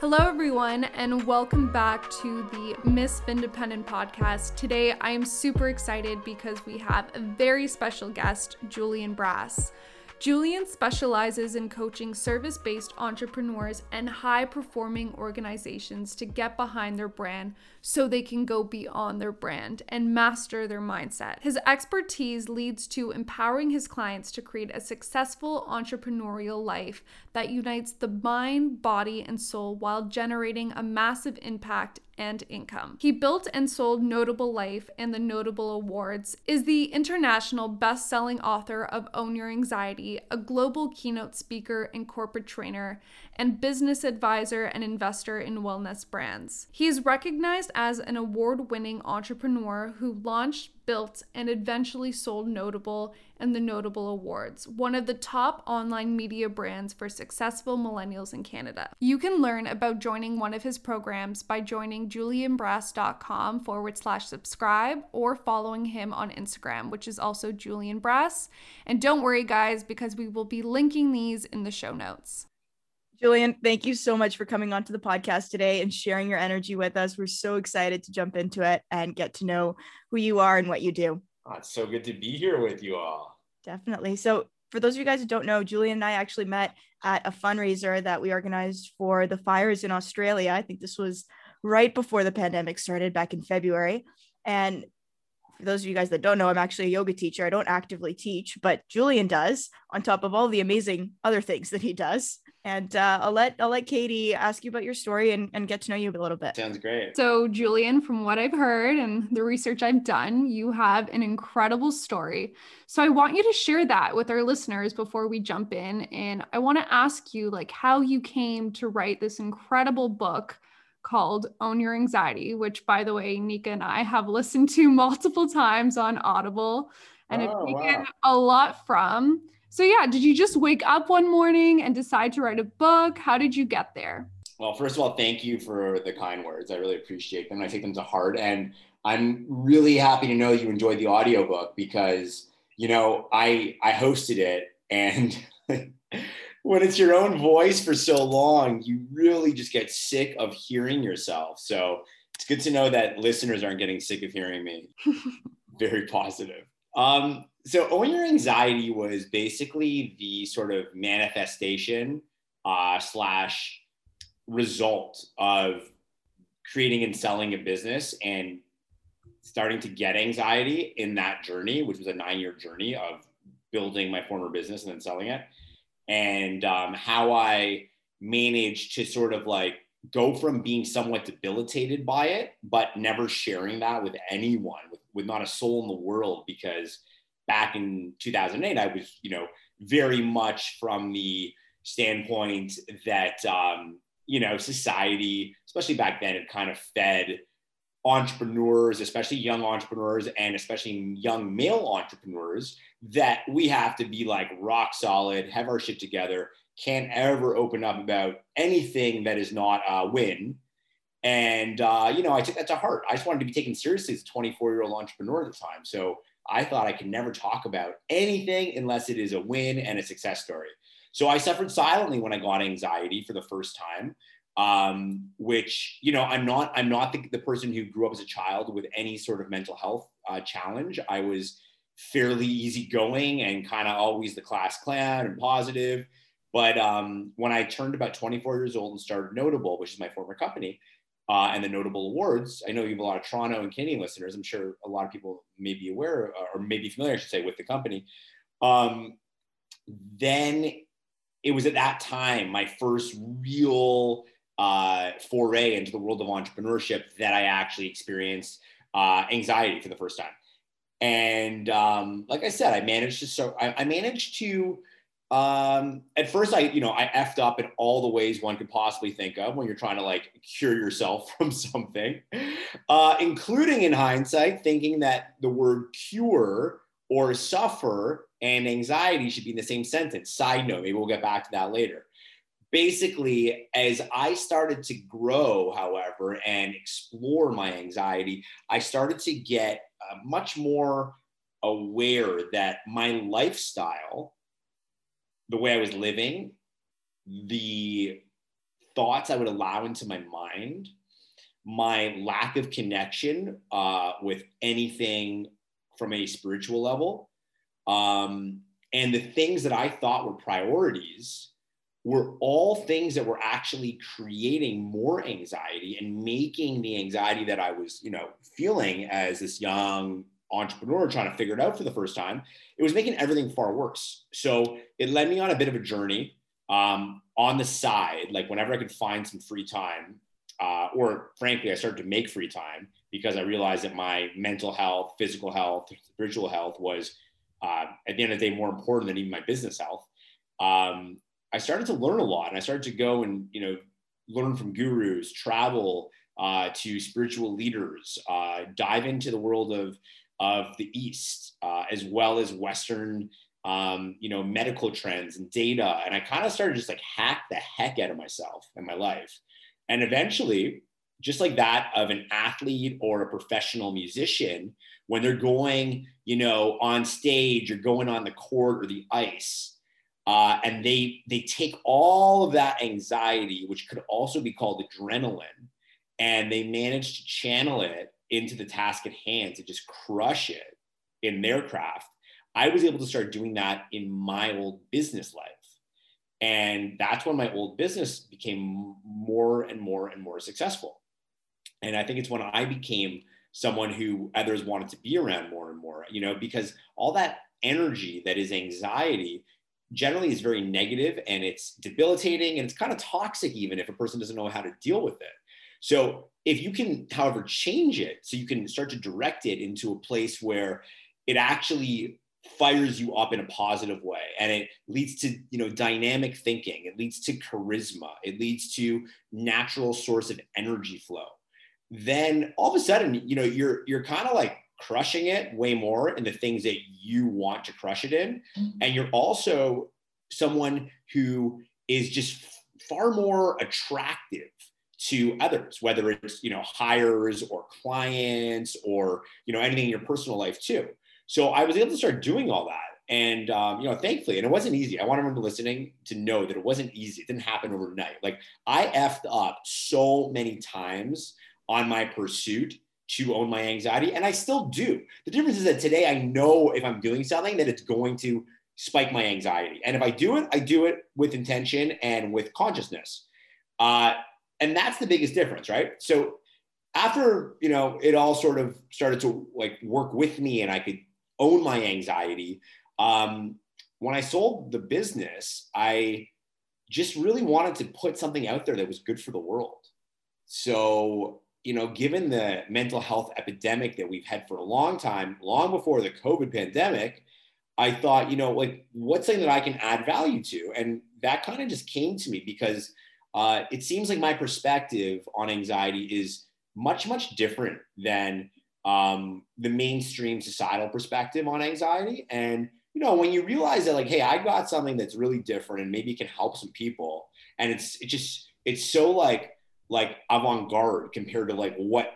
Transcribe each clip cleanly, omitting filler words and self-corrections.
Hello everyone, and welcome back to the Miss Findependent podcast. Today I am super excited because we have a very special guest, Julian Brass. Julian specializes in coaching service-based entrepreneurs and high-performing organizations to get behind their brand so they can go beyond their brand and master their mindset. His expertise leads to empowering his clients to create a successful entrepreneurial life that unites the mind, body, and soul while generating a massive impact and income. He built and sold Notable Life and the Notable Awards, is the international best-selling author of Own Your Anxiety, a global keynote speaker and corporate trainer, and business advisor and investor in wellness brands. He is recognized as an award-winning entrepreneur who launched, built, and eventually sold Notable and the Notable Awards, one of the top online media brands for successful millennials in Canada. You can learn about joining one of his programs by joining julianbrass.com/subscribe or following him on Instagram, which is also Julian Brass. And don't worry, guys, because we will be linking these in the show notes. Julian, thank you so much for coming onto the podcast today and sharing your energy with us. We're so excited to jump into it and get to know who you are and what you do. Oh, it's so good to be here with you all. Definitely. So for those of you guys who don't know, Julian and I actually met at a fundraiser that we organized for the fires in Australia. I think this was right before the pandemic started back in February. And for those of you guys that don't know, I'm actually a yoga teacher. I don't actively teach, but Julian does, on top of all the amazing other things that he does. And I'll let Katie ask you about your story and get to know you a little bit. Sounds great. So Julian, from what I've heard and the research I've done, you have an incredible story. So I want you to share that with our listeners before we jump in. And I want to ask you, like, how you came to write this incredible book called Own Your Anxiety, which, by the way, Nika and I have listened to multiple times on Audible and have taken a lot from. So yeah, did you just wake up one morning and decide to write a book? How did you get there? Well, first of all, thank you for the kind words. I really appreciate them. I take them to heart. And I'm really happy to know you enjoyed the audiobook because, you know, I hosted it. And when it's your own voice for so long, you really just get sick of hearing yourself. So it's good to know that listeners aren't getting sick of hearing me. Very positive. So Own Your Anxiety was basically the sort of manifestation slash result of creating and selling a business and starting to get anxiety in that journey, which was a 9-year journey of building my former business and then selling it. And how I managed to sort of like go from being somewhat debilitated by it, but never sharing that with anyone, with not a soul in the world, because back in 2008, I was, you know, very much from the standpoint that, you know, society, especially back then, it kind of fed entrepreneurs, especially young entrepreneurs and especially young male entrepreneurs, that we have to be like rock solid, have our shit together, can't ever open up about anything that is not a win. And, you know, I took that to heart. I just wanted to be taken seriously as a 24-year-old entrepreneur at the time. So I thought I could never talk about anything unless it is a win and a success story. So I suffered silently when I got anxiety for the first time, which, you know, I'm not the person who grew up as a child with any sort of mental health challenge. I was fairly easygoing and kind of always the class clown and positive. But when I turned about 24 years old and started Notable, which is my former company, and the Notable Awards. I know you have a lot of Toronto and Canadian listeners. I'm sure a lot of people may be aware or may be familiar, I should say, with the company. Then it was at that time, my first real foray into the world of entrepreneurship, that I actually experienced anxiety for the first time. And like I said, I managed to at first I effed up in all the ways one could possibly think of when you're trying to like cure yourself from something, including in hindsight, thinking that the word cure or suffer and anxiety should be in the same sentence. Side note, maybe we'll get back to that later. Basically, as I started to grow, however, and explore my anxiety, I started to get much more aware that my lifestyle, the way I was living, the thoughts I would allow into my mind, my lack of connection with anything from a spiritual level, and the things that I thought were priorities were all things that were actually creating more anxiety and making the anxiety that I was, feeling as this young entrepreneur trying to figure it out for the first time. It was making everything far worse. So it led me on a bit of a journey on the side, like whenever I could find some free time, or frankly, I started to make free time because I realized that my mental health, physical health, spiritual health was at the end of the day more important than even my business health. I started to learn a lot, and I started to go and learn from gurus, travel to spiritual leaders, dive into the world of the East as well as Western medical trends and data. And I kind of started just like hack the heck out of myself and my life. And eventually, just like that of an athlete or a professional musician, when they're going, on stage or going on the court or the ice, and they take all of that anxiety, which could also be called adrenaline, and they manage to channel it into the task at hand to just crush it in their craft. I was able to start doing that in my old business life. And that's when my old business became more and more and more successful. And I think it's when I became someone who others wanted to be around more and more, because all that energy that is anxiety generally is very negative, and it's debilitating, and it's kind of toxic, even if a person doesn't know how to deal with it. So if you can, however, change it, so you can start to direct it into a place where it actually fires you up in a positive way, and it leads to dynamic thinking, it leads to charisma, it leads to natural source of energy flow, then all of a sudden you're kind of like crushing it way more in the things that you want to crush it in. And you're also someone who is just far more attractive to others, whether it's hires or clients or anything in your personal life too. So I was able to start doing all that, and thankfully, and it wasn't easy. I want everyone listening to know that it wasn't easy. It didn't happen overnight. Like, I effed up so many times on my pursuit to own my anxiety, and I still do. The difference is that today I know if I'm doing something that it's going to spike my anxiety, and if I do it with intention and with consciousness, and that's the biggest difference, right? So after it all sort of started to like work with me, and I could own my anxiety. When I sold the business, I just really wanted to put something out there that was good for the world. So, given the mental health epidemic that we've had for a long time, long before the COVID pandemic, I thought, what's something that I can add value to? And that kind of just came to me because it seems like my perspective on anxiety is much, much different than the mainstream societal perspective on anxiety. And, when you realize that, like, hey, I got something that's really different and maybe it can help some people. And it's so like avant-garde compared to like what,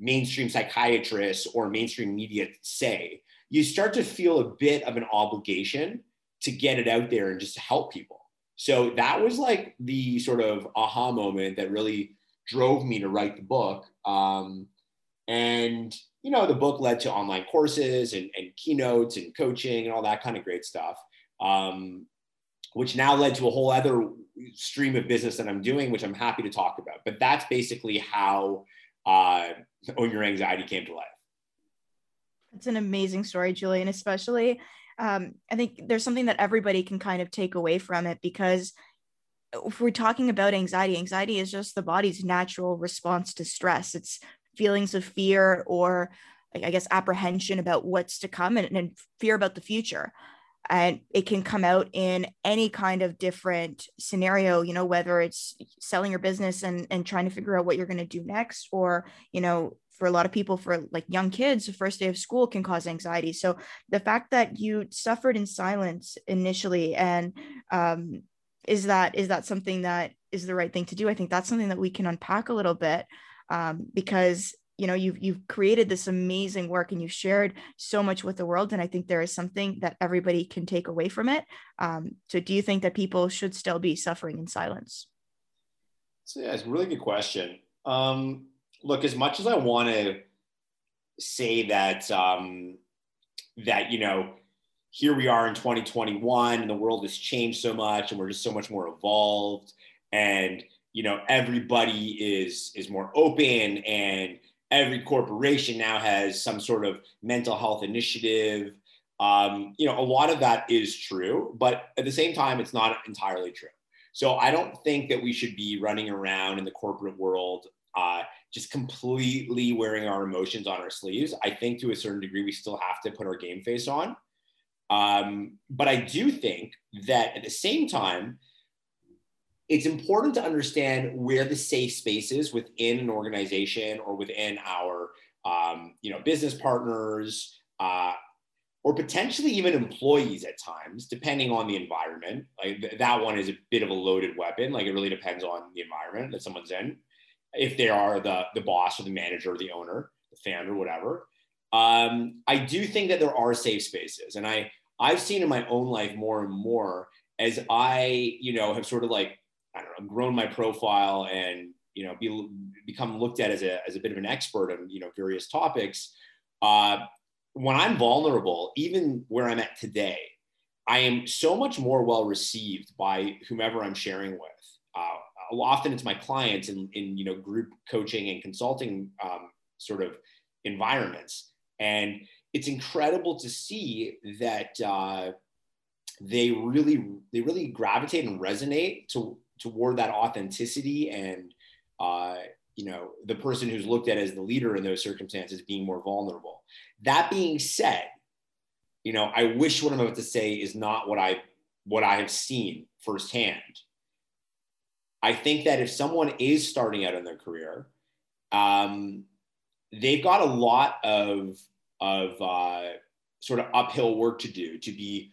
mainstream psychiatrists or mainstream media say, you start to feel a bit of an obligation to get it out there and just help people. So that was like the sort of aha moment that really drove me to write the book. And, the book led to online courses and keynotes and coaching and all that kind of great stuff, which now led to a whole other stream of business that I'm doing, which I'm happy to talk about. But that's basically how Own Your Anxiety came to life. It's an amazing story, Julian, especially. I think there's something that everybody can kind of take away from it, because if we're talking about anxiety, anxiety is just the body's natural response to stress. It's feelings of fear, or I guess apprehension about what's to come, and fear about the future. And it can come out in any kind of different scenario, whether it's selling your business and trying to figure out what you're going to do next, or, for a lot of people, for like young kids, the first day of school can cause anxiety. So the fact that you suffered in silence initially, and is that something that is the right thing to do? I think that's something that we can unpack a little bit, because you've created this amazing work, and you've shared so much with the world. And I think there is something that everybody can take away from it. So do you think that people should still be suffering in silence? So yeah, it's a really good question. Look, as much as I want to say that, you know, here we are in 2021 and the world has changed so much and we're just so much more evolved and, you know, everybody is more open and every corporation now has some sort of mental health initiative. You know, a lot of that is true, but at the same time, it's not entirely true. So I don't think that we should be running around in the corporate world just completely wearing our emotions on our sleeves. I think to a certain degree, we still have to put our game face on. But I do think that at the same time, it's important to understand where the safe space is within an organization or within our, you know, business partners, or potentially even employees at times, depending on the environment. Like that one is a bit of a loaded weapon. Like it really depends on the environment that someone's in. If they are the boss or the manager or the owner, the founder, whatever. I do think that there are safe spaces. And I've seen in my own life more and more as I, you know, have sort of like, I don't know, grown my profile and, you know, become looked at as a bit of an expert on, you know, various topics. When I'm vulnerable, even where I'm at today, I am so much more well received by whomever I'm sharing with. Often it's my clients in you know, group coaching and consulting sort of environments. And it's incredible to see that they really gravitate and resonate toward that authenticity and, you know, the person who's looked at as the leader in those circumstances being more vulnerable. That being said, you know, I wish what I'm about to say is not what I have seen firsthand. I think that if someone is starting out in their career, they've got a lot of sort of uphill work to do to be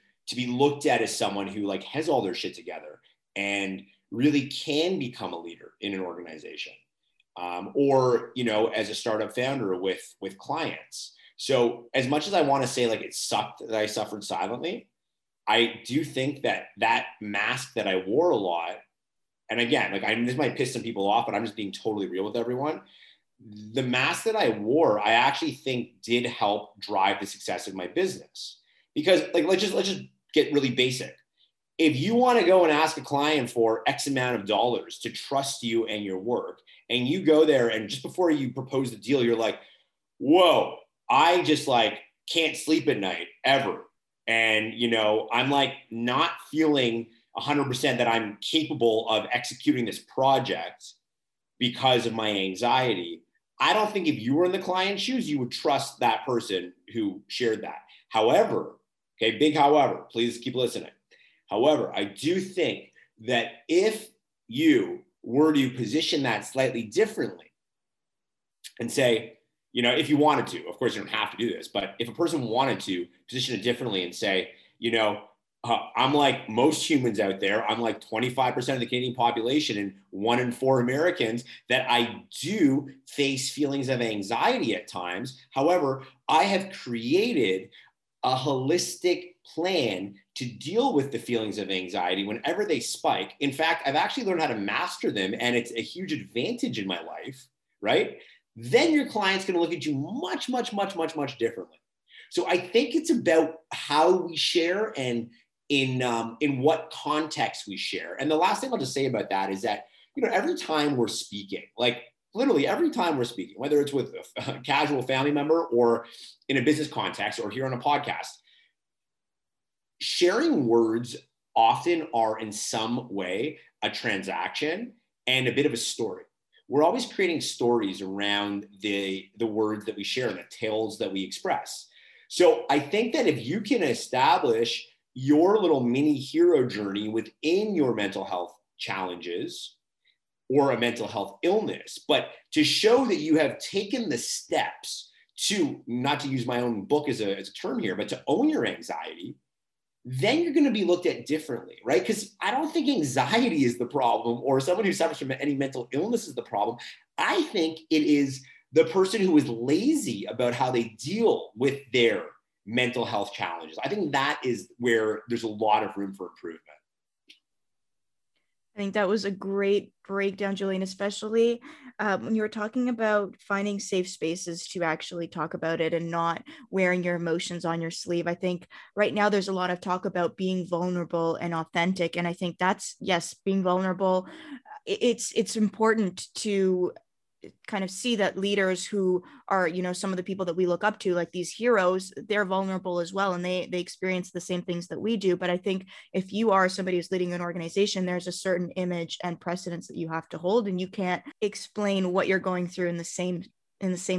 looked at as someone who like has all their shit together and really can become a leader in an organization, or, you know, as a startup founder with clients. So as much as I want to say like it sucked that I suffered silently, I do think that mask that I wore a lot. And again, like this might piss some people off, but I'm just being totally real with everyone. The mask that I wore, I actually think did help drive the success of my business. Because like, let's just get really basic. If you want to go and ask a client for X amount of dollars to trust you and your work, and you go there and just before you propose the deal, you're like, whoa, I just like can't sleep at night ever. And, you know, I'm like not feeling 100% that I'm capable of executing this project because of my anxiety. I don't think if you were in the client's shoes, you would trust that person who shared that. However, okay, big however, please keep listening. However, I do think that if you were to position that slightly differently and say, you know, if you wanted to, of course you don't have to do this, but if a person wanted to position it differently and say, you know, I'm like most humans out there, I'm like 25% of the Canadian population and 1 in 4 Americans, that I do face feelings of anxiety at times. However, I have created a holistic plan to deal with the feelings of anxiety whenever they spike. In fact, I've actually learned how to master them, and it's a huge advantage in my life, right? Then your client's going to look at you much, much, much, much, much differently. So I think it's about how we share and in what context we share. And the last thing I'll just say about that is that, you know, every time we're speaking, like literally every time we're speaking, whether it's with a casual family member or in a business context or here on a podcast, sharing words often are in some way a transaction and a bit of a story. We're always creating stories around the words that we share and the tales that we express. So I think that if you can establish your little mini hero journey within your mental health challenges or a mental health illness, but to show that you have taken the steps to, not to use my own book as a term here, but to own your anxiety, then you're going to be looked at differently, right? Because I don't think anxiety is the problem or someone who suffers from any mental illness is the problem. I think it is the person who is lazy about how they deal with their mental health challenges. I think that is where there's a lot of room for improvement. I think that was a great breakdown, Julian, especially when you were talking about finding safe spaces to actually talk about it and not wearing your emotions on your sleeve. I think right now there's a lot of talk about being vulnerable and authentic. And I think that's, yes, being vulnerable. It's important to kind of see that leaders who are, you know, some of the people that we look up to, like these heroes, they're vulnerable as well. And they experience the same things that we do. But I think if you are somebody who's leading an organization, there's a certain image and precedence that you have to hold, and you can't explain what you're going through in the same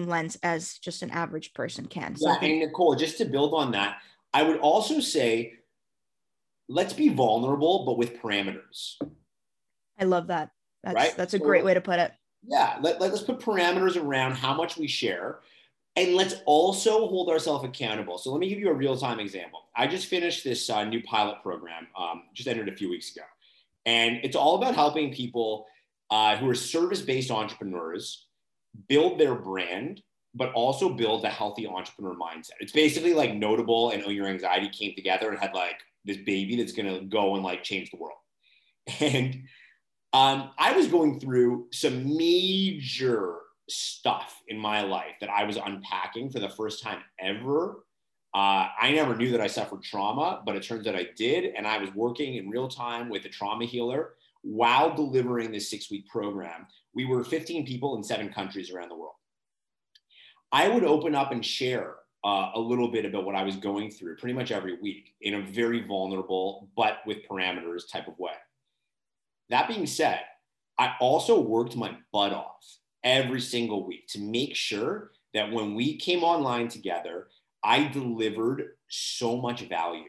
lens as just an average person can. So yeah, and Nicole, just to build on that, I would also say, let's be vulnerable, but with parameters. I love that. That's a great way to put it. Yeah, let's put parameters around how much we share, and let's also hold ourselves accountable. So let me give you a real-time example. I just finished this new pilot program, just entered a few weeks ago. And it's all about helping people who are service-based entrepreneurs build their brand, but also build a healthy entrepreneur mindset. It's basically like Notable and Own Your Anxiety came together and had like this baby that's going to go and like change the world. And I was going through some major stuff in my life that I was unpacking for the first time ever. I never knew that I suffered trauma, but it turns out I did. And I was working in real time with a trauma healer while delivering this 6-week program. We were 15 people in 7 countries around the world. I would open up and share a little bit about what I was going through pretty much every week in a very vulnerable, but with parameters type of way. That being said, I also worked my butt off every single week to make sure that when we came online together, I delivered so much value.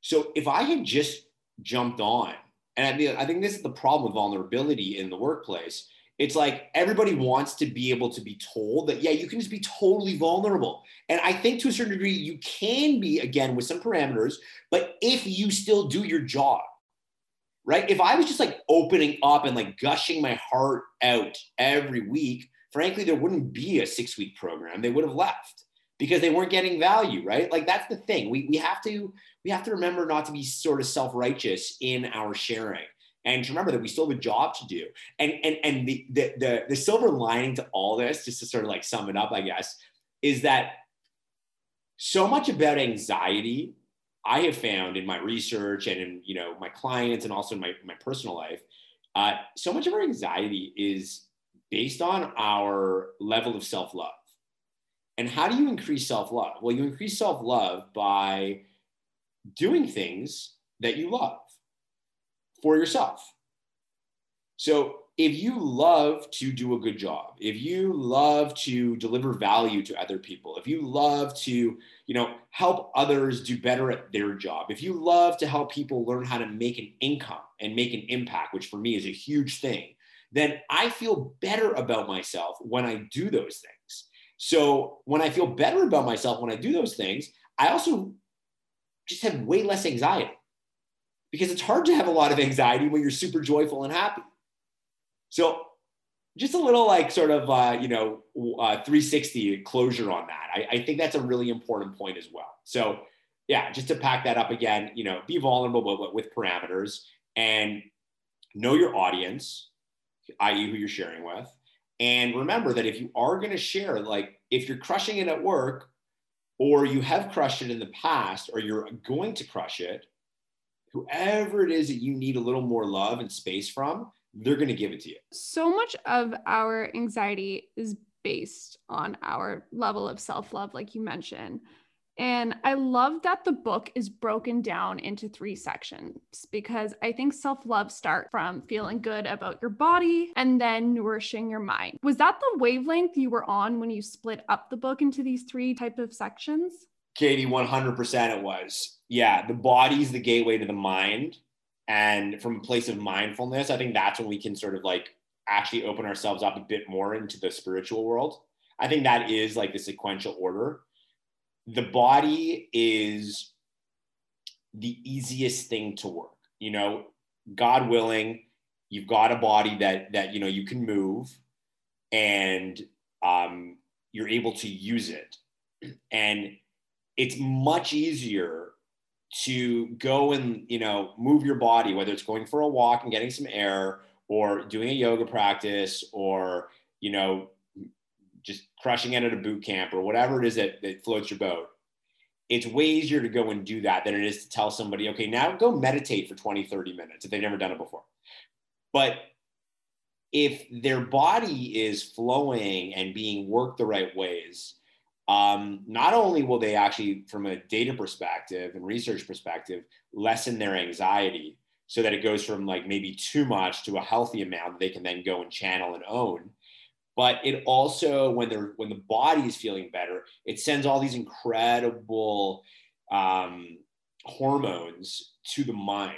So if I had just jumped on, and I think this is the problem with vulnerability in the workplace, it's like everybody wants to be able to be told that, yeah, you can just be totally vulnerable. And I think to a certain degree, you can be, again, with some parameters, but if you still do your job, right? If I was just like opening up and like gushing my heart out every week, frankly, there wouldn't be a 6-week program. They would have left because they weren't getting value, right? Like that's the thing. We have to remember not to be sort of self-righteous in our sharing, and to remember that we still have a job to do. And the silver lining to all this, just to sort of like sum it up, I guess, is that so much about anxiety I have found in my research and in, you know, my clients and also in my personal life, so much of our anxiety is based on our level of self-love. And how do you increase self-love? Well, you increase self-love by doing things that you love for yourself. So if you love to do a good job, if you love to deliver value to other people, if you love to, you know, help others do better at their job, if you love to help people learn how to make an income and make an impact, which for me is a huge thing, then I feel better about myself when I do those things. So when I feel better about myself when I do those things, I also just have way less anxiety, because it's hard to have a lot of anxiety when you're super joyful and happy. So just a little like sort of, 360 closure on that. I think that's a really important point as well. So yeah, just to pack that up again, you know, be vulnerable, but with parameters, and know your audience, i.e. who you're sharing with. And remember that if you are going to share, like if you're crushing it at work, or you have crushed it in the past, or you're going to crush it, whoever it is that you need a little more love and space from, they're going to give it to you. So much of our anxiety is based on our level of self-love, like you mentioned. And I love that the book is broken down into 3 sections, because I think self-love starts from feeling good about your body and then nourishing your mind. Was that the wavelength you were on when you split up the book into these 3 type of sections? Katie, 100% it was. Yeah, the body's the gateway to the mind. And from a place of mindfulness, I think that's when we can sort of like actually open ourselves up a bit more into the spiritual world. I think that is like the sequential order. The body is the easiest thing to work. You know, God willing, you've got a body that you know, you can move, and you're able to use it. And it's much easier to go and, you know, move your body, whether it's going for a walk and getting some air or doing a yoga practice or, you know, just crushing it at a boot camp or whatever it is that floats your boat. It's way easier to go and do that than it is to tell somebody, okay, now go meditate for 20, 30 minutes if they've never done it before. But if their body is flowing and being worked the right ways, not only will they actually, from a data perspective and research perspective, lessen their anxiety so that it goes from like maybe too much to a healthy amount that they can then go and channel and own. But it also, when the body is feeling better, it sends all these incredible hormones to the mind.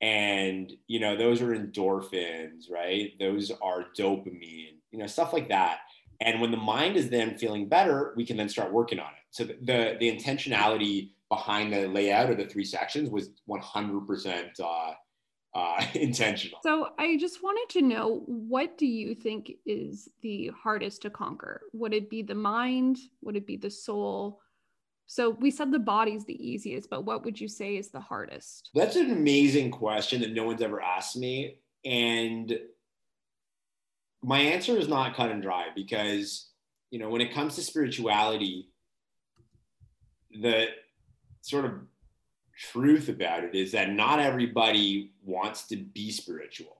And, you know, those are endorphins, right? Those are dopamine, you know, stuff like that. And when the mind is then feeling better, we can then start working on it. So the intentionality behind the layout of the three sections was 100% intentional. So I just wanted to know, what do you think is the hardest to conquer? Would it be the mind? Would it be the soul? So we said the body's the easiest, but what would you say is the hardest? That's an amazing question that no one's ever asked me. And my answer is not cut and dry because, you know, when it comes to spirituality, the sort of truth about it is that not everybody wants to be spiritual,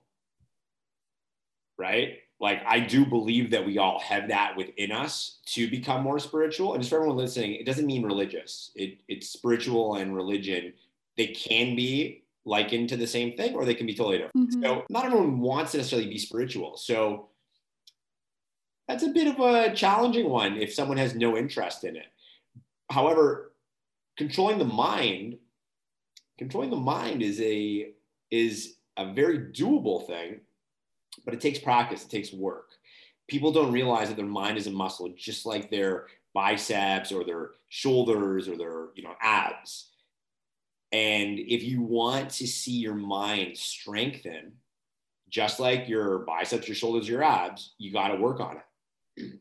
right? Like, I do believe that we all have that within us to become more spiritual. And just for everyone listening, it doesn't mean religious. It's spiritual and religion. They can be likened to the same thing, or they can be totally different. Mm-hmm. So not everyone wants to necessarily be spiritual. So that's a bit of a challenging one if someone has no interest in it. However, controlling the mind is a very doable thing, but it takes practice, it takes work. People don't realize that their mind is a muscle, just like their biceps or their shoulders or their, you know, abs. And if you want to see your mind strengthen, just like your biceps, your shoulders, your abs, you got to work on it,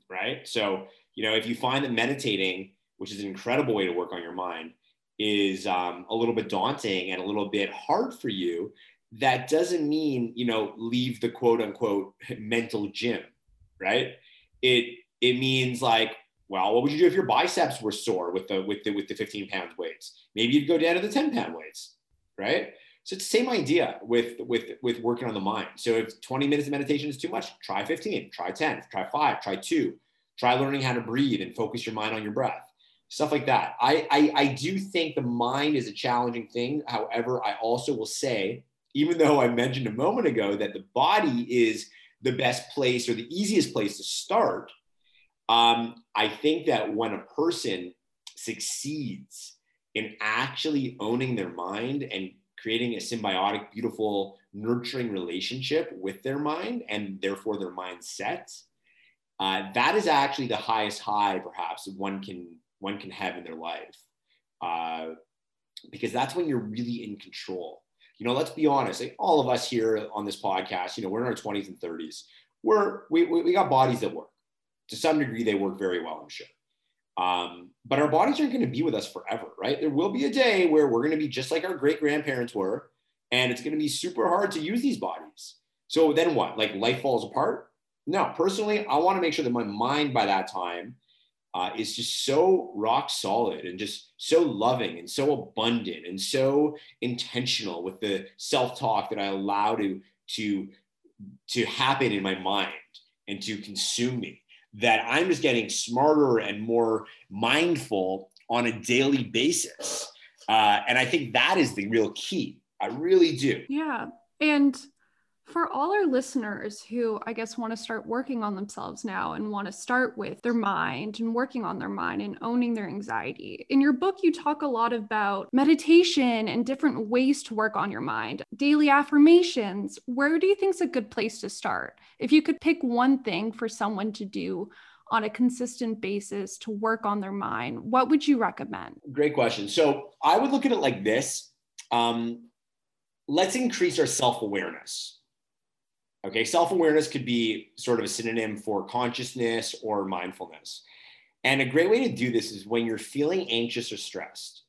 right? So, you know, if you find that meditating, which is an incredible way to work on your mind, is a little bit daunting and a little bit hard for you, that doesn't mean, you know, leave the quote unquote mental gym, right? It means like, well, what would you do if your biceps were sore with the 15 pound weights? Maybe you'd go down to the 10 pound weights, right? So it's the same idea with working on the mind. So if 20 minutes of meditation is too much, try 15, try 10, try 5, try 2, try learning how to breathe and focus your mind on your breath. Stuff like that. I do think the mind is a challenging thing. However, I also will say, even though I mentioned a moment ago that the body is the best place or the easiest place to start, I think that when a person succeeds in actually owning their mind and creating a symbiotic, beautiful, nurturing relationship with their mind and therefore their mindset, that is actually the highest high perhaps one can have in their life, because that's when you're really in control. You know, let's be honest, like all of us here on this podcast, you know, we're in our 20s and 30s. We got bodies that work. To some degree, they work very well, I'm sure. But our bodies aren't going to be with us forever, right? There will be a day where we're going to be just like our great-grandparents were, and it's going to be super hard to use these bodies. So then what? Like, life falls apart? No, personally, I want to make sure that my mind by that time is just so rock solid and just so loving and so abundant and so intentional with the self-talk that I allow to happen in my mind and to consume me, that I'm just getting smarter and more mindful on a daily basis. And I think that is the real key. I really do. Yeah. And for all our listeners who, I guess, want to start working on themselves now and want to start with their mind and working on their mind and owning their anxiety. In your book, you talk a lot about meditation and different ways to work on your mind, daily affirmations. Where do you think is a good place to start? If you could pick one thing for someone to do on a consistent basis to work on their mind, what would you recommend? Great question. So I would look at it like this. Let's increase our self-awareness. Okay, self-awareness could be sort of a synonym for consciousness or mindfulness. And a great way to do this is when you're feeling anxious or stressed.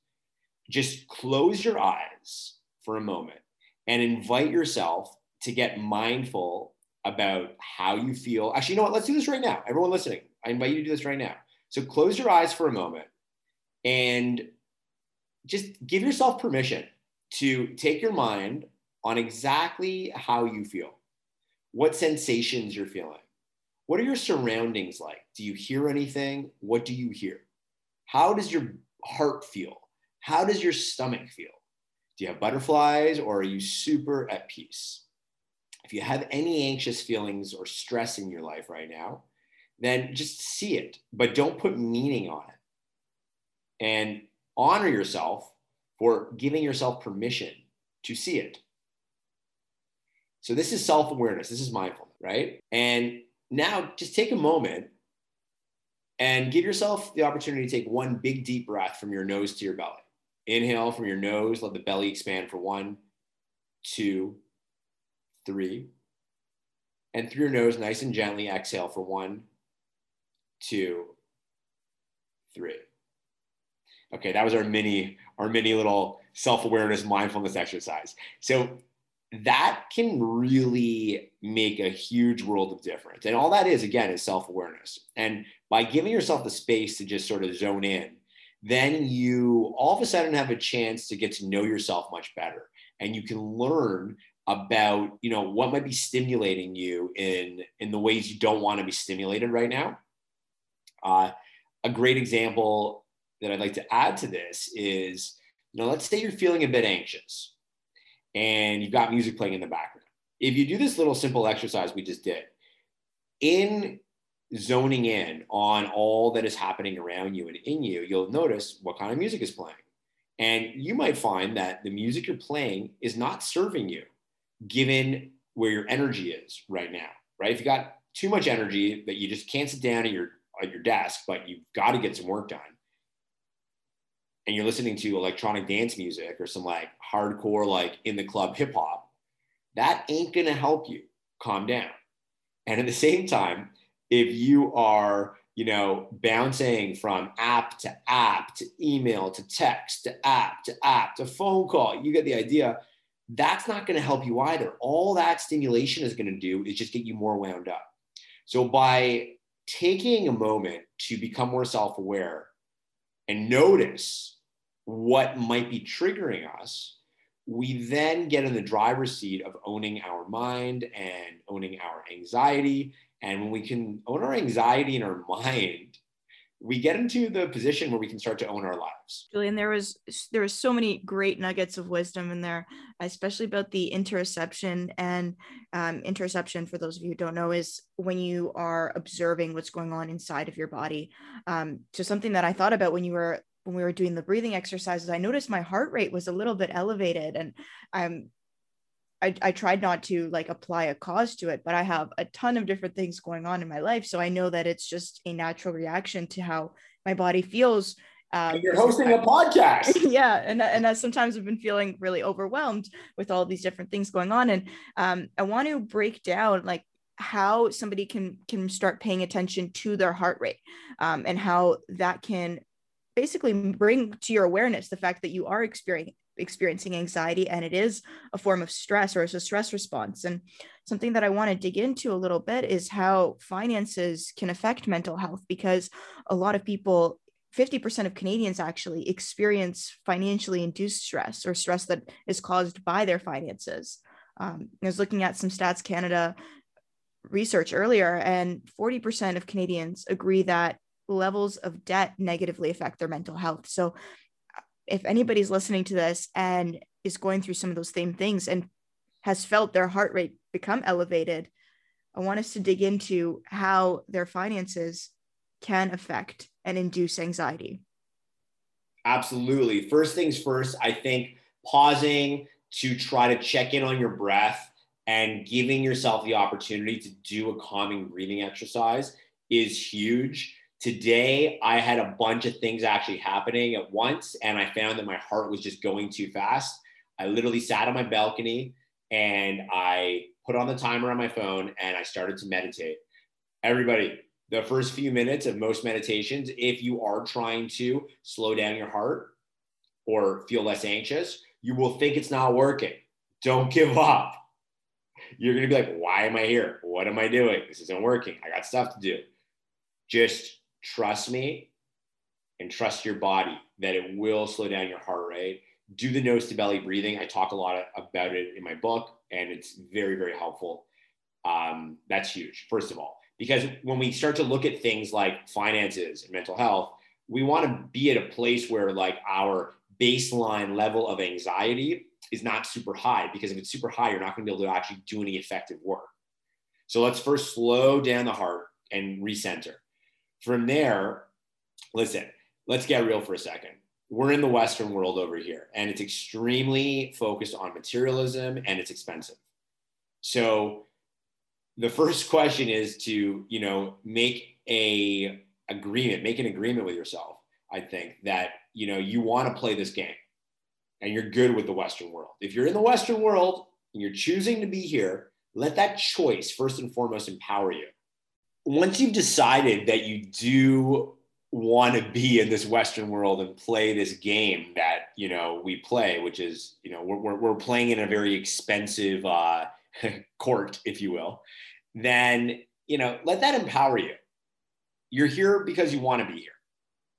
just close your eyes for a moment and invite yourself to get mindful about how you feel. Actually, you know what? Let's do this right now. Everyone listening, I invite you to do this right now. So close your eyes for a moment and just give yourself permission to take your mind on exactly how you feel, what sensations you're feeling. What are your surroundings like? Do you hear anything? What do you hear? How does your heart feel? How does your stomach feel? Do you have butterflies or are you super at peace? If you have any anxious feelings or stress in your life right now, then just see it, but don't put meaning on it. And honor yourself for giving yourself permission to see it. So this is self-awareness. This is mindfulness, right? And now just take a moment and give yourself the opportunity to take one big deep breath from your nose to your belly. Inhale from your nose, let the belly expand for 1, 2, 3. And through your nose, nice and gently exhale for 1, 2, 3. Okay, that was our mini little self-awareness mindfulness exercise. So that can really make a huge world of difference. And all that is, again, is self-awareness. And by giving yourself the space to just sort of zone in, then you all of a sudden have a chance to get to know yourself much better. And you can learn about, you know, what might be stimulating you in the ways you don't want to be stimulated right now. A great example that I'd like to add to this is, you know, let's say you're feeling a bit anxious and you've got music playing in the background. If you do this little simple exercise we just did, in zoning in on all that is happening around you and in you, you'll notice what kind of music is playing. And you might find that the music you're playing is not serving you, given where your energy is right now, right? If you got too much energy that you just can't sit down at your desk, but you've got to get some work done, and you're listening to electronic dance music or some like hardcore, like in the club hip hop, that ain't gonna help you calm down. And at the same time, if you are, you know, bouncing from app to email to text to app to phone call, you get the idea, that's not gonna help you either. All that stimulation is gonna do is just get you more wound up. So by taking a moment to become more self-aware and notice what might be triggering us, we then get in the driver's seat of owning our mind and owning our anxiety. And when we can own our anxiety and our mind, we get into the position where we can start to own our lives. Julian, there was so many great nuggets of wisdom in there, especially about the interoception. And interoception, for those of you who don't know, is when you are observing what's going on inside of your body. So something that I thought about when we were doing the breathing exercises, I noticed my heart rate was a little bit elevated, and I tried not to like apply a cause to it, but I have a ton of different things going on in my life. So I know that it's just a natural reaction to how my body feels. You're hosting a podcast. Yeah. And I sometimes have been feeling really overwhelmed with all these different things going on. And I want to break down like how somebody can start paying attention to their heart rate and how that can basically bring to your awareness the fact that you are experiencing anxiety and it is a form of stress, or it's a stress response. And something that I want to dig into a little bit is how finances can affect mental health, because a lot of people, 50% of Canadians actually experience financially induced stress or stress that is caused by their finances. I was looking at some Stats Canada research earlier, and 40% of Canadians agree that levels of debt negatively affect their mental health. So if anybody's listening to this and is going through some of those same things and has felt their heart rate become elevated, I want us to dig into how their finances can affect and induce anxiety. Absolutely. First things first, I think pausing to try to check in on your breath and giving yourself the opportunity to do a calming breathing exercise is huge. Today, I had a bunch of things actually happening at once, and I found that my heart was just going too fast. I literally sat on my balcony and I put on the timer on my phone and I started to meditate. Everybody, the first few minutes of most meditations, if you are trying to slow down your heart, or feel less anxious, you will think it's not working. Don't give up. You're going to be like, why am I here? What am I doing? This isn't working. I got stuff to do. Just trust me and trust your body that it will slow down your heart rate. Do the nose to belly breathing. I talk a lot about it in my book, and it's very, very helpful. That's huge, first of all, because when we start to look at things like finances and mental health, we want to be at a place where like our baseline level of anxiety is not super high, because if it's super high, you're not going to be able to actually do any effective work. So let's first slow down the heart and recenter. From there, listen, let's get real for a second. We're in the Western world over here, and it's extremely focused on materialism, and it's expensive. So the first question is to, you know, make an agreement with yourself. I think that, you know, you want to play this game and you're good with the Western world. If you're in the Western world and you're choosing to be here, let that choice first and foremost empower you. Once you've decided that you do want to be in this Western world and play this game that, you know, we play, which is, you know, we're playing in a very expensive court, if you will, then, you know, let that empower you. You're here because you want to be here,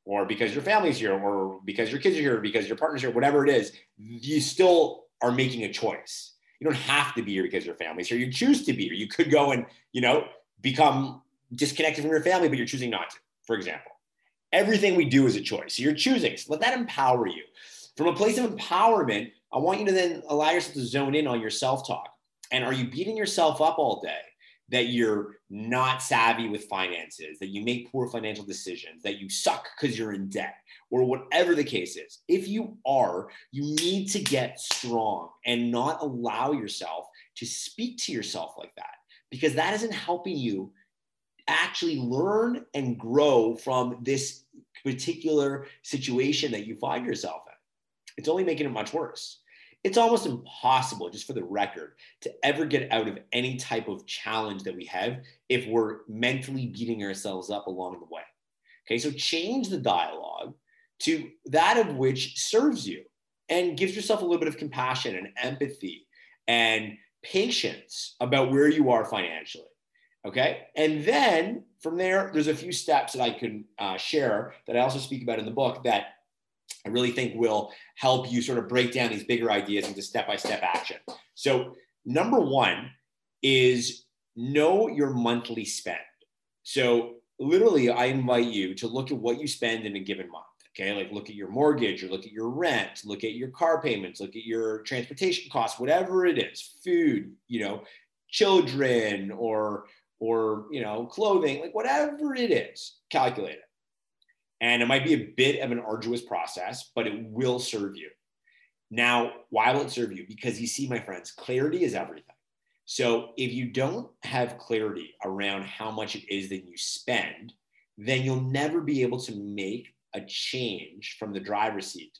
or because your family's here, or because your kids are here, or because your partner's here, whatever it is, you still are making a choice. You don't have to be here because your family's here. You choose to be here. You could go and, you know, become disconnected from your family, but you're choosing not to, for example. Everything we do is a choice. So you're choosing. So let that empower you. From a place of empowerment, I want you to then allow yourself to zone in on your self-talk. And are you beating yourself up all day that you're not savvy with finances, that you make poor financial decisions, that you suck because you're in debt, or whatever the case is? If you are, you need to get strong and not allow yourself to speak to yourself like that, because that isn't helping you actually learn and grow from this particular situation that you find yourself in. It's only making it much worse. It's almost impossible, just for the record, to ever get out of any type of challenge that we have if we're mentally beating ourselves up along the way. Okay, so change the dialogue to that of which serves you and gives yourself a little bit of compassion and empathy and patience about where you are financially. Okay, and then from there, there's a few steps that I can share that I also speak about in the book that I really think will help you sort of break down these bigger ideas into step-by-step action. So number one is know your monthly spend. So literally, I invite you to look at what you spend in a given month, okay? Like look at your mortgage, or look at your rent, look at your car payments, look at your transportation costs, whatever it is, food, you know, children or you know, clothing, like whatever it is, calculate it. And it might be a bit of an arduous process, but it will serve you. Now, why will it serve you? Because you see, my friends, clarity is everything. So if you don't have clarity around how much it is that you spend, then you'll never be able to make a change from the driver's seat.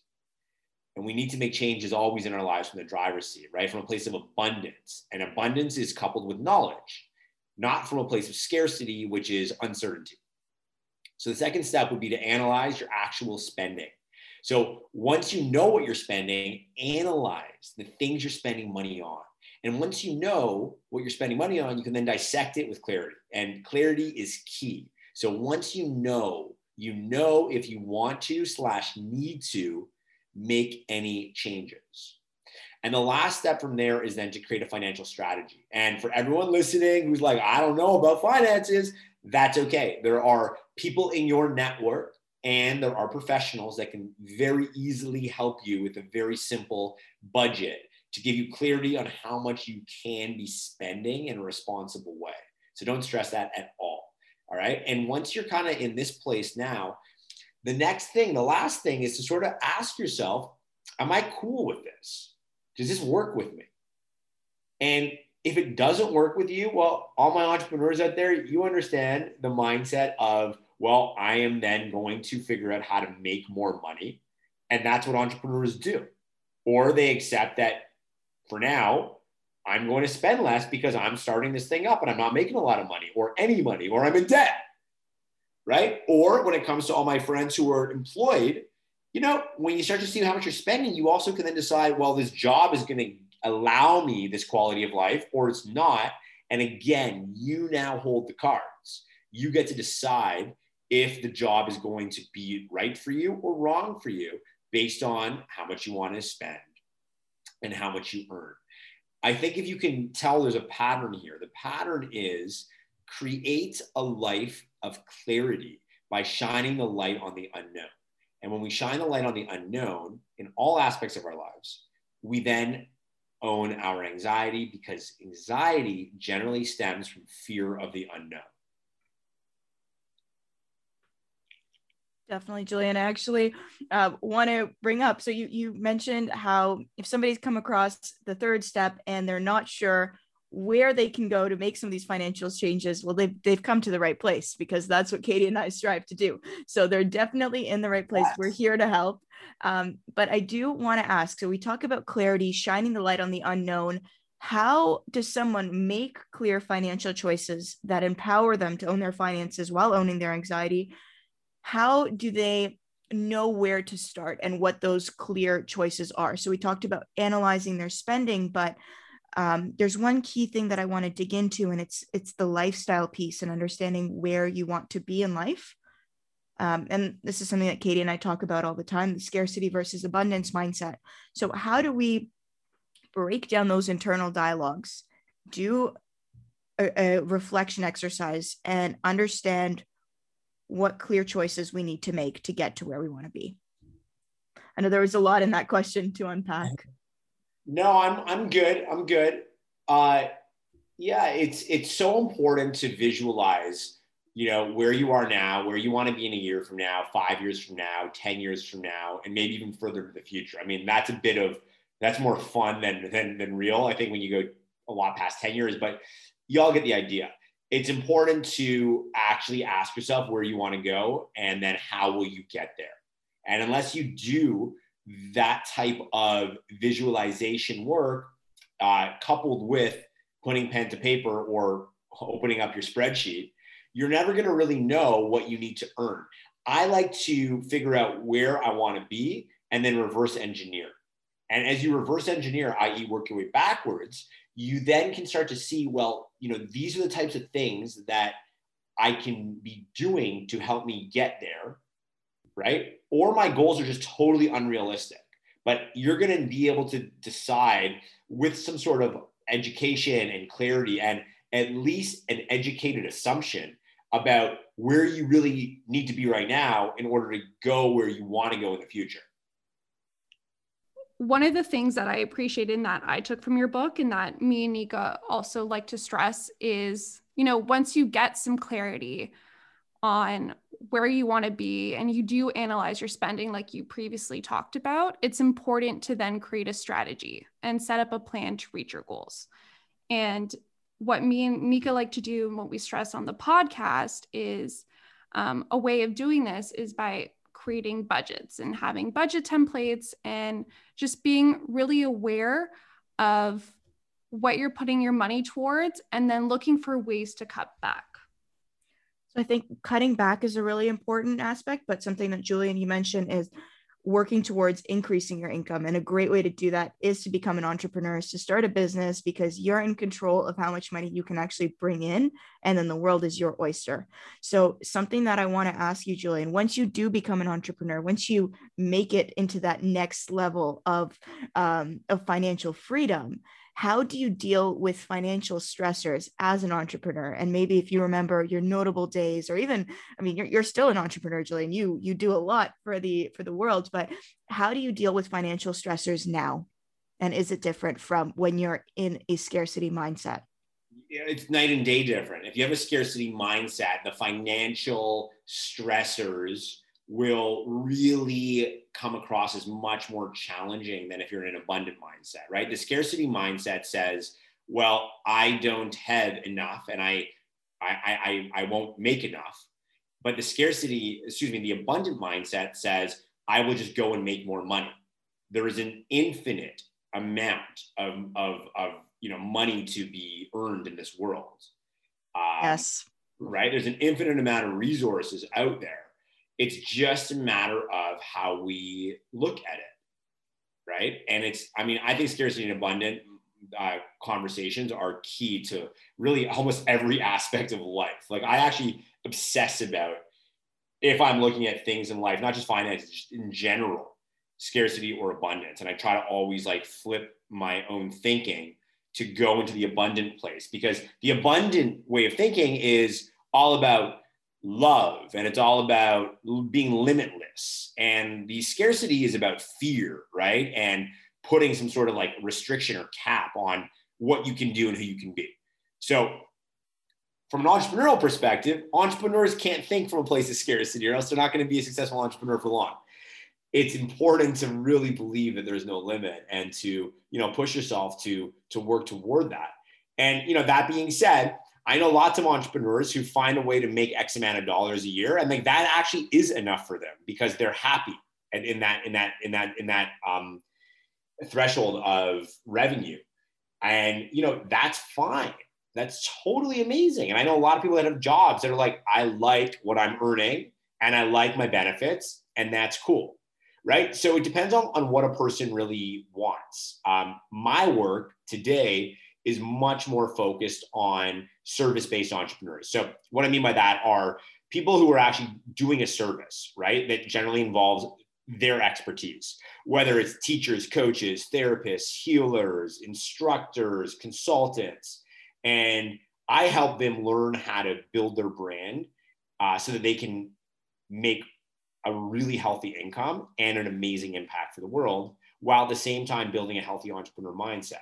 And we need to make changes always in our lives from the driver's seat, right? From a place of abundance. And abundance is coupled with knowledge, not from a place of scarcity, which is uncertainty. So the second step would be to analyze your actual spending. So once you know what you're spending, analyze the things you're spending money on. And once you know what you're spending money on, you can then dissect it with clarity. And clarity is key. So once you know if you want to / need to make any changes. And the last step from there is then to create a financial strategy. And for everyone listening who's like, I don't know about finances, that's okay. There are people in your network and there are professionals that can very easily help you with a very simple budget to give you clarity on how much you can be spending in a responsible way. So don't stress that at all. All right. And once you're kind of in this place now, the last thing is to sort of ask yourself, am I cool with this? Does this work with me? And if it doesn't work with you, well, all my entrepreneurs out there, you understand the mindset of, well, I am then going to figure out how to make more money. And that's what entrepreneurs do. Or they accept that for now, I'm going to spend less because I'm starting this thing up and I'm not making a lot of money or any money, or I'm in debt, right? Or when it comes to all my friends who are employed, you know, when you start to see how much you're spending, you also can then decide, well, this job is going to allow me this quality of life or it's not. And again, you now hold the cards. You get to decide if the job is going to be right for you or wrong for you based on how much you want to spend and how much you earn. I think if you can tell there's a pattern here, the pattern is create a life of clarity by shining the light on the unknown. And when we shine the light on the unknown in all aspects of our lives, we then own our anxiety, because anxiety generally stems from fear of the unknown. Definitely, Julian. I actually want to bring up, so you mentioned how if somebody's come across the third step and they're not sure where they can go to make some of these financial changes, well, they've come to the right place, because that's what Katie and I strive to do. So they're definitely in the right place. Yes. We're here to help. But I do want to ask, so we talk about clarity, shining the light on the unknown. How does someone make clear financial choices that empower them to own their finances while owning their anxiety? How do they know where to start and what those clear choices are? So we talked about analyzing their spending, but there's one key thing that I want to dig into, and it's the lifestyle piece and understanding where you want to be in life. And this is something that Katie and I talk about all the time, the scarcity versus abundance mindset. So how do we break down those internal dialogues, do a reflection exercise, and understand what clear choices we need to make to get to where we want to be? I know there was a lot in that question to unpack. No, I'm good. I'm good. Yeah, it's so important to visualize, you know, where you are now, where you want to be in a year from now, 5 years from now, 10 years from now, and maybe even further to the future. I mean, that's more fun than real, I think, when you go a lot past 10 years, but y'all get the idea. It's important to actually ask yourself where you want to go and then how will you get there? And unless you do that type of visualization work, coupled with putting pen to paper or opening up your spreadsheet, you're never going to really know what you need to earn. I like to figure out where I want to be and then reverse engineer. And as you reverse engineer, i.e. work your way backwards, you then can start to see, well, you know, these are the types of things that I can be doing to help me get there, right? Or my goals are just totally unrealistic, but you're going to be able to decide with some sort of education and clarity and at least an educated assumption about where you really need to be right now in order to go where you want to go in the future. One of the things that I appreciated and that I took from your book, and that me and Nika also like to stress, is, you know, once you get some clarity on where you want to be and you do analyze your spending, like you previously talked about, it's important to then create a strategy and set up a plan to reach your goals. And what me and Nika like to do and what we stress on the podcast is a way of doing this is by creating budgets and having budget templates and just being really aware of what you're putting your money towards and then looking for ways to cut back. So I think cutting back is a really important aspect, but something that Julian, you mentioned, is working towards increasing your income. And a great way to do that is to become an entrepreneur, is to start a business, because you're in control of how much money you can actually bring in. And then the world is your oyster. So something that I want to ask you, Julian, once you do become an entrepreneur, once you make it into that next level of financial freedom, how do you deal with financial stressors as an entrepreneur? And maybe if you remember your notable days, or even, I mean, you're still an entrepreneur, Julian, you do a lot for the world, but how do you deal with financial stressors now? And is it different from when you're in a scarcity mindset? Yeah, it's night and day different. If you have a scarcity mindset, the financial stressors will really come across as much more challenging than if you're in an abundant mindset, right? The scarcity mindset says, well, I don't have enough and I won't make enough. But the abundant mindset says, I will just go and make more money. There is an infinite amount of you know, money to be earned in this world. Yes. Right? There's an infinite amount of resources out there. It's just a matter of how we look at it, right? And it's, I mean, I think scarcity and abundant conversations are key to really almost every aspect of life. Like, I actually obsess about, if I'm looking at things in life, not just finance, just in general, scarcity or abundance. And I try to always like flip my own thinking to go into the abundant place, because the abundant way of thinking is all about love and it's all about being limitless. And the scarcity is about fear, right? And putting some sort of like restriction or cap on what you can do and who you can be. So from an entrepreneurial perspective, entrepreneurs can't think from a place of scarcity, or else they're not going to be a successful entrepreneur for long. It's important to really believe that there's no limit and to, you know, push yourself to work toward that. And, you know, that being said, I know lots of entrepreneurs who find a way to make X amount of dollars a year, and like that actually is enough for them because they're happy and in that threshold of revenue. And, you know, that's fine. That's totally amazing. And I know a lot of people that have jobs that are like, I like what I'm earning and I like my benefits, and that's cool, right? So it depends on what a person really wants. My work today is much more focused on service-based entrepreneurs. So what I mean by that are people who are actually doing a service, right? That generally involves their expertise, whether it's teachers, coaches, therapists, healers, instructors, consultants. And I help them learn how to build their brand so that they can make a really healthy income and an amazing impact for the world, while at the same time building a healthy entrepreneur mindset,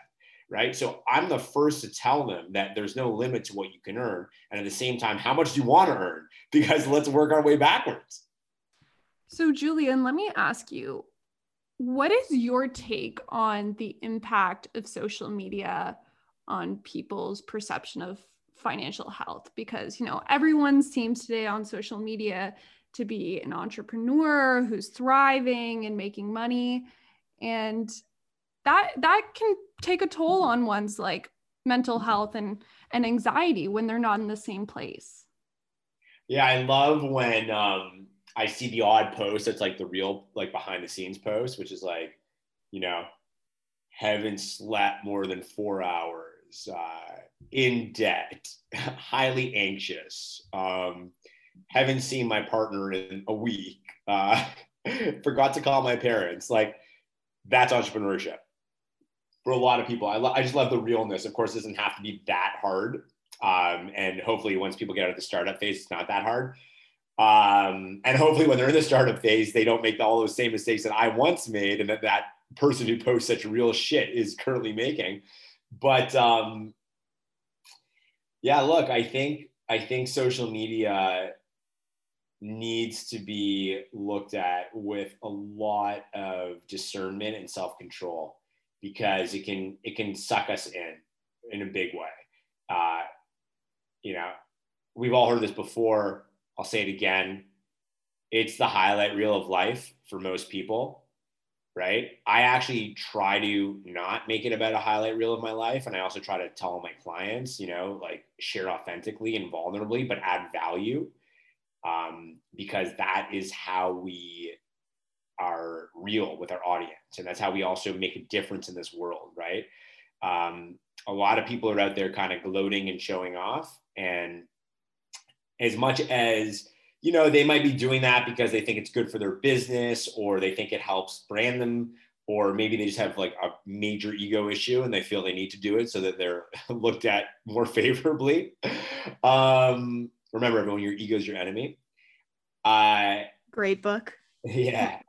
right? So I'm the first to tell them that there's no limit to what you can earn. And at the same time, how much do you want to earn? Because let's work our way backwards. So Julian, let me ask you, what is your take on the impact of social media on people's perception of financial health? Because, you know, everyone seems today on social media to be an entrepreneur who's thriving and making money. And that can take a toll on one's like mental health and anxiety when they're not in the same place. Yeah, I love when I see the odd post that's like the real, like behind the scenes post, which is like, you know, haven't slept more than 4 hours. In debt, highly anxious, haven't seen my partner in a week, forgot to call my parents. Like, that's entrepreneurship for a lot of people. I just love the realness. Of course, it doesn't have to be that hard. And hopefully once people get out of the startup phase, it's not that hard. And hopefully when they're in the startup phase, they don't make all those same mistakes that I once made and that person who posts such real shit is currently making. But yeah, look, I think social media needs to be looked at with a lot of discernment and self-control, because it can suck us in a big way. You know, we've all heard this before. I'll say it again. It's the highlight reel of life for most people. Right? I actually try to not make it about a highlight reel of my life. And I also try to tell my clients, you know, like share authentically and vulnerably, but add value, because that is how we are real with our audience. And that's how we also make a difference in this world, right? A lot of people are out there kind of gloating and showing off. And as much as, you know, they might be doing that because they think it's good for their business, or they think it helps brand them, or maybe they just have like a major ego issue and they feel they need to do it so that they're looked at more favorably. Remember, everyone, your ego is your enemy. Great book. Yeah,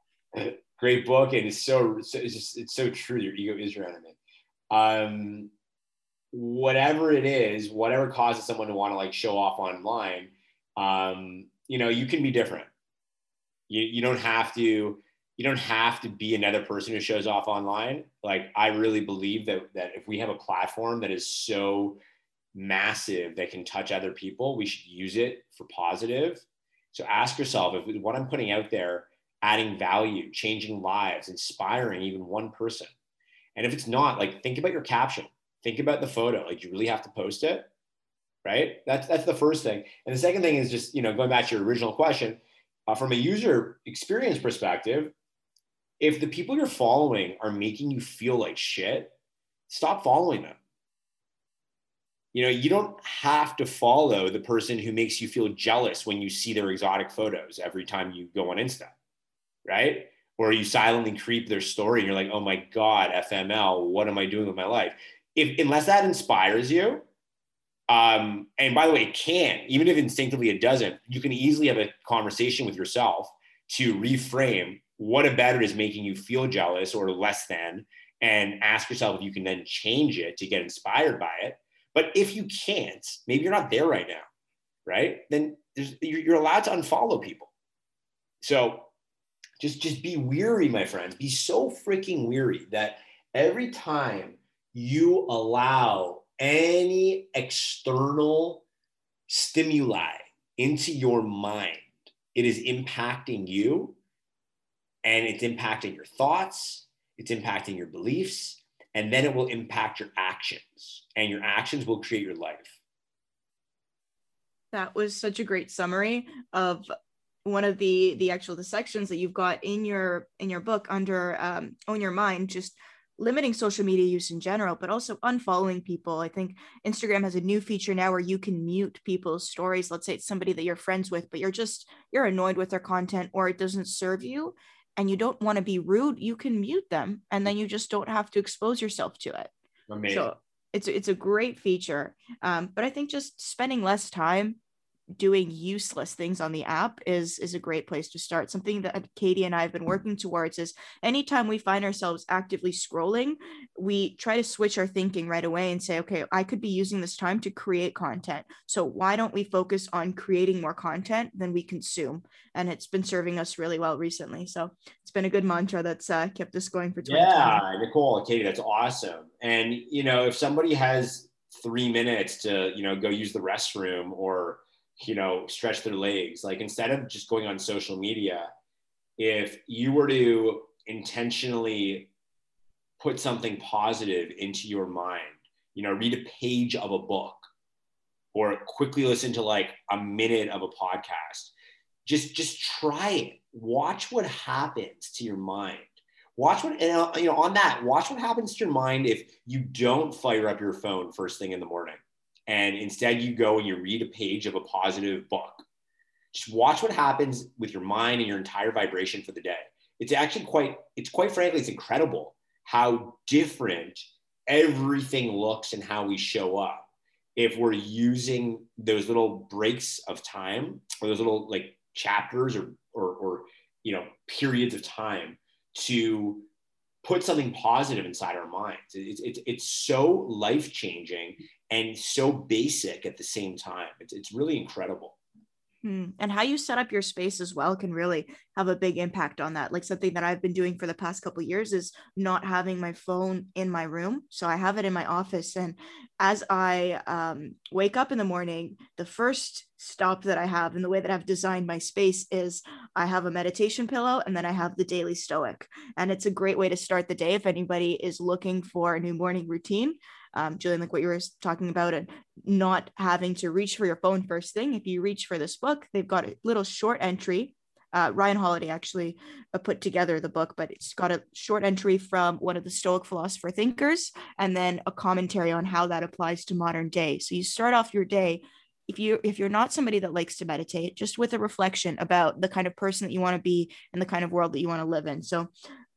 great book. And it's so true. Your ego is your enemy. Whatever it is, whatever causes someone to want to like show off online, you know, you can be different. You don't have to be another person who shows off online. Like, I really believe that if we have a platform that is so massive that can touch other people, we should use it for positive. So ask yourself, if what I'm putting out there, adding value, changing lives, inspiring even one person. And if it's not, like, think about your caption, think about the photo. Like, do you really have to post it? Right? That's the first thing. And the second thing is just, you know, going back to your original question, From a user experience perspective, if the people you're following are making you feel like shit, stop following them. You know, you don't have to follow the person who makes you feel jealous when you see their exotic photos every time you go on Insta, right? Or you silently creep their story and you're like, oh my God, FML, what am I doing with my life? Unless that inspires you, and by the way, it can, even if instinctively it doesn't, you can easily have a conversation with yourself to reframe what about it is making you feel jealous or less than, and ask yourself if you can then change it to get inspired by it. But if you can't, maybe you're not there right now, right? Then you're allowed to unfollow people. So just be weary, my friends. Be so freaking weary that every time you allow any external stimuli into your mind, it is impacting you, and it's impacting your thoughts, it's impacting your beliefs, and then it will impact your actions, and your actions will create your life. That was such a great summary of one of the sections that you've got in your book under Own Your Mind, just limiting social media use in general, but also unfollowing people. I think Instagram has a new feature now where you can mute people's stories. Let's say it's somebody that you're friends with, but you're annoyed with their content, or it doesn't serve you and you don't want to be rude. You can mute them, and then you just don't have to expose yourself to it. Amazing. So it's a great feature. But I think just spending less time doing useless things on the app is a great place to start. Something that Katie and I have been working towards is anytime we find ourselves actively scrolling, we try to switch our thinking right away and say, okay, I could be using this time to create content. So why don't we focus on creating more content than we consume? And it's been serving us really well recently. So it's been a good mantra that's kept us going for 2020. Yeah, Nicole, Katie, that's awesome. And, you know, if somebody has 3 minutes to, you know, go use the restroom or, you know, stretch their legs. Like, instead of just going on social media, if you were to intentionally put something positive into your mind, you know, read a page of a book or quickly listen to like a minute of a podcast, just try it. Watch what happens to your mind. Watch what happens to your mind if you don't fire up your phone first thing in the morning. And instead you go and you read a page of a positive book. Just watch what happens with your mind and your entire vibration for the day. It's actually it's incredible how different everything looks and how we show up if we're using those little breaks of time, or those little like chapters or you know, periods of time to put something positive inside our minds. It's so life-changing and so basic at the same time. It's really incredible. And how you set up your space as well can really have a big impact on that. Like, something that I've been doing for the past couple of years is not having my phone in my room. So I have it in my office. And as I wake up in the morning, the first stop that I have, and the way that I've designed my space, is I have a meditation pillow, and then I have the Daily Stoic. And it's a great way to start the day if anybody is looking for a new morning routine. Julian, like what you were talking about, and not having to reach for your phone first thing. If you reach for this book, they've got a little short entry. Ryan Holiday actually put together the book, but it's got a short entry from one of the Stoic philosopher thinkers, and then a commentary on how that applies to modern day. So you start off your day, if you're not somebody that likes to meditate, just with a reflection about the kind of person that you want to be and the kind of world that you want to live in. So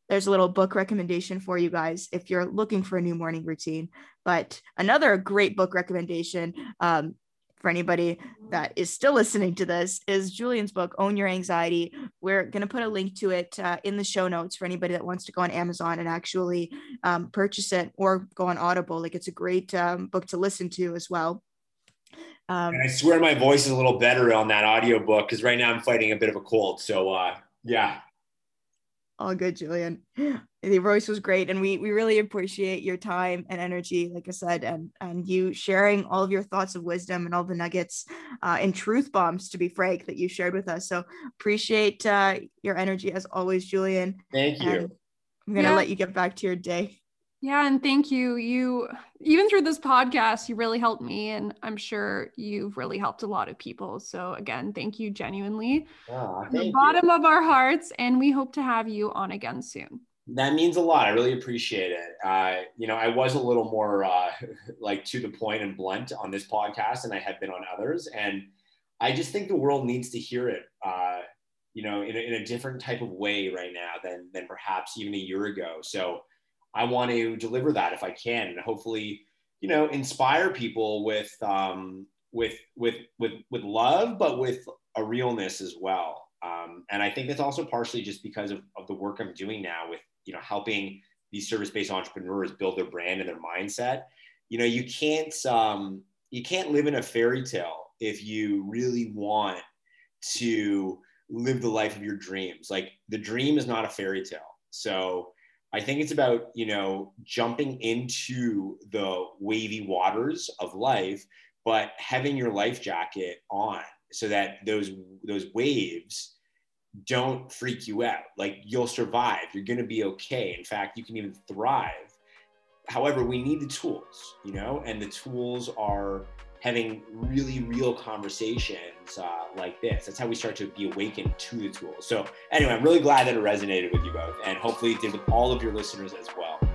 there's a little book recommendation for you guys if you're looking for a new morning routine. But another great book recommendation for anybody that is still listening to this is Julian's book, Own Your Anxiety. We're going to put a link to it in the show notes for anybody that wants to go on Amazon and actually purchase it, or go on Audible. Like, it's a great book to listen to as well. And I swear my voice is a little better on that audiobook because right now I'm fighting a bit of a cold. So yeah. All good, Julian. The voice was great. And we really appreciate your time and energy, like I said, and you sharing all of your thoughts of wisdom and all the nuggets and truth bombs, to be frank, that you shared with us. So appreciate your energy as always, Julian. Thank you. And I'm going to let you get back to your day. Yeah. And thank you. You, even through this podcast, you really helped me, and I'm sure you've really helped a lot of people. So again, thank you genuinely from the bottom of our hearts. And we hope to have you on again soon. That means a lot. I really appreciate it. I was a little more like to the point and blunt on this podcast than I had been on others. And I just think the world needs to hear it, in a different type of way right now than perhaps even a year ago. So I want to deliver that if I can, and hopefully, inspire people with love, but with a realness as well. And I think that's also partially just because of the work I'm doing now with, helping these service-based entrepreneurs build their brand and their mindset. You can't live in a fairy tale if you really want to live the life of your dreams. Like, the dream is not a fairy tale. So I think it's about, jumping into the wavy waters of life, but having your life jacket on so that those waves don't freak you out. Like, you'll survive. You're going to be okay. In fact, you can even thrive. However, we need the tools, and the tools are having really real conversations like this. That's how we start to be awakened to the tools. So anyway, I'm really glad that it resonated with you both, and hopefully it did with all of your listeners as well.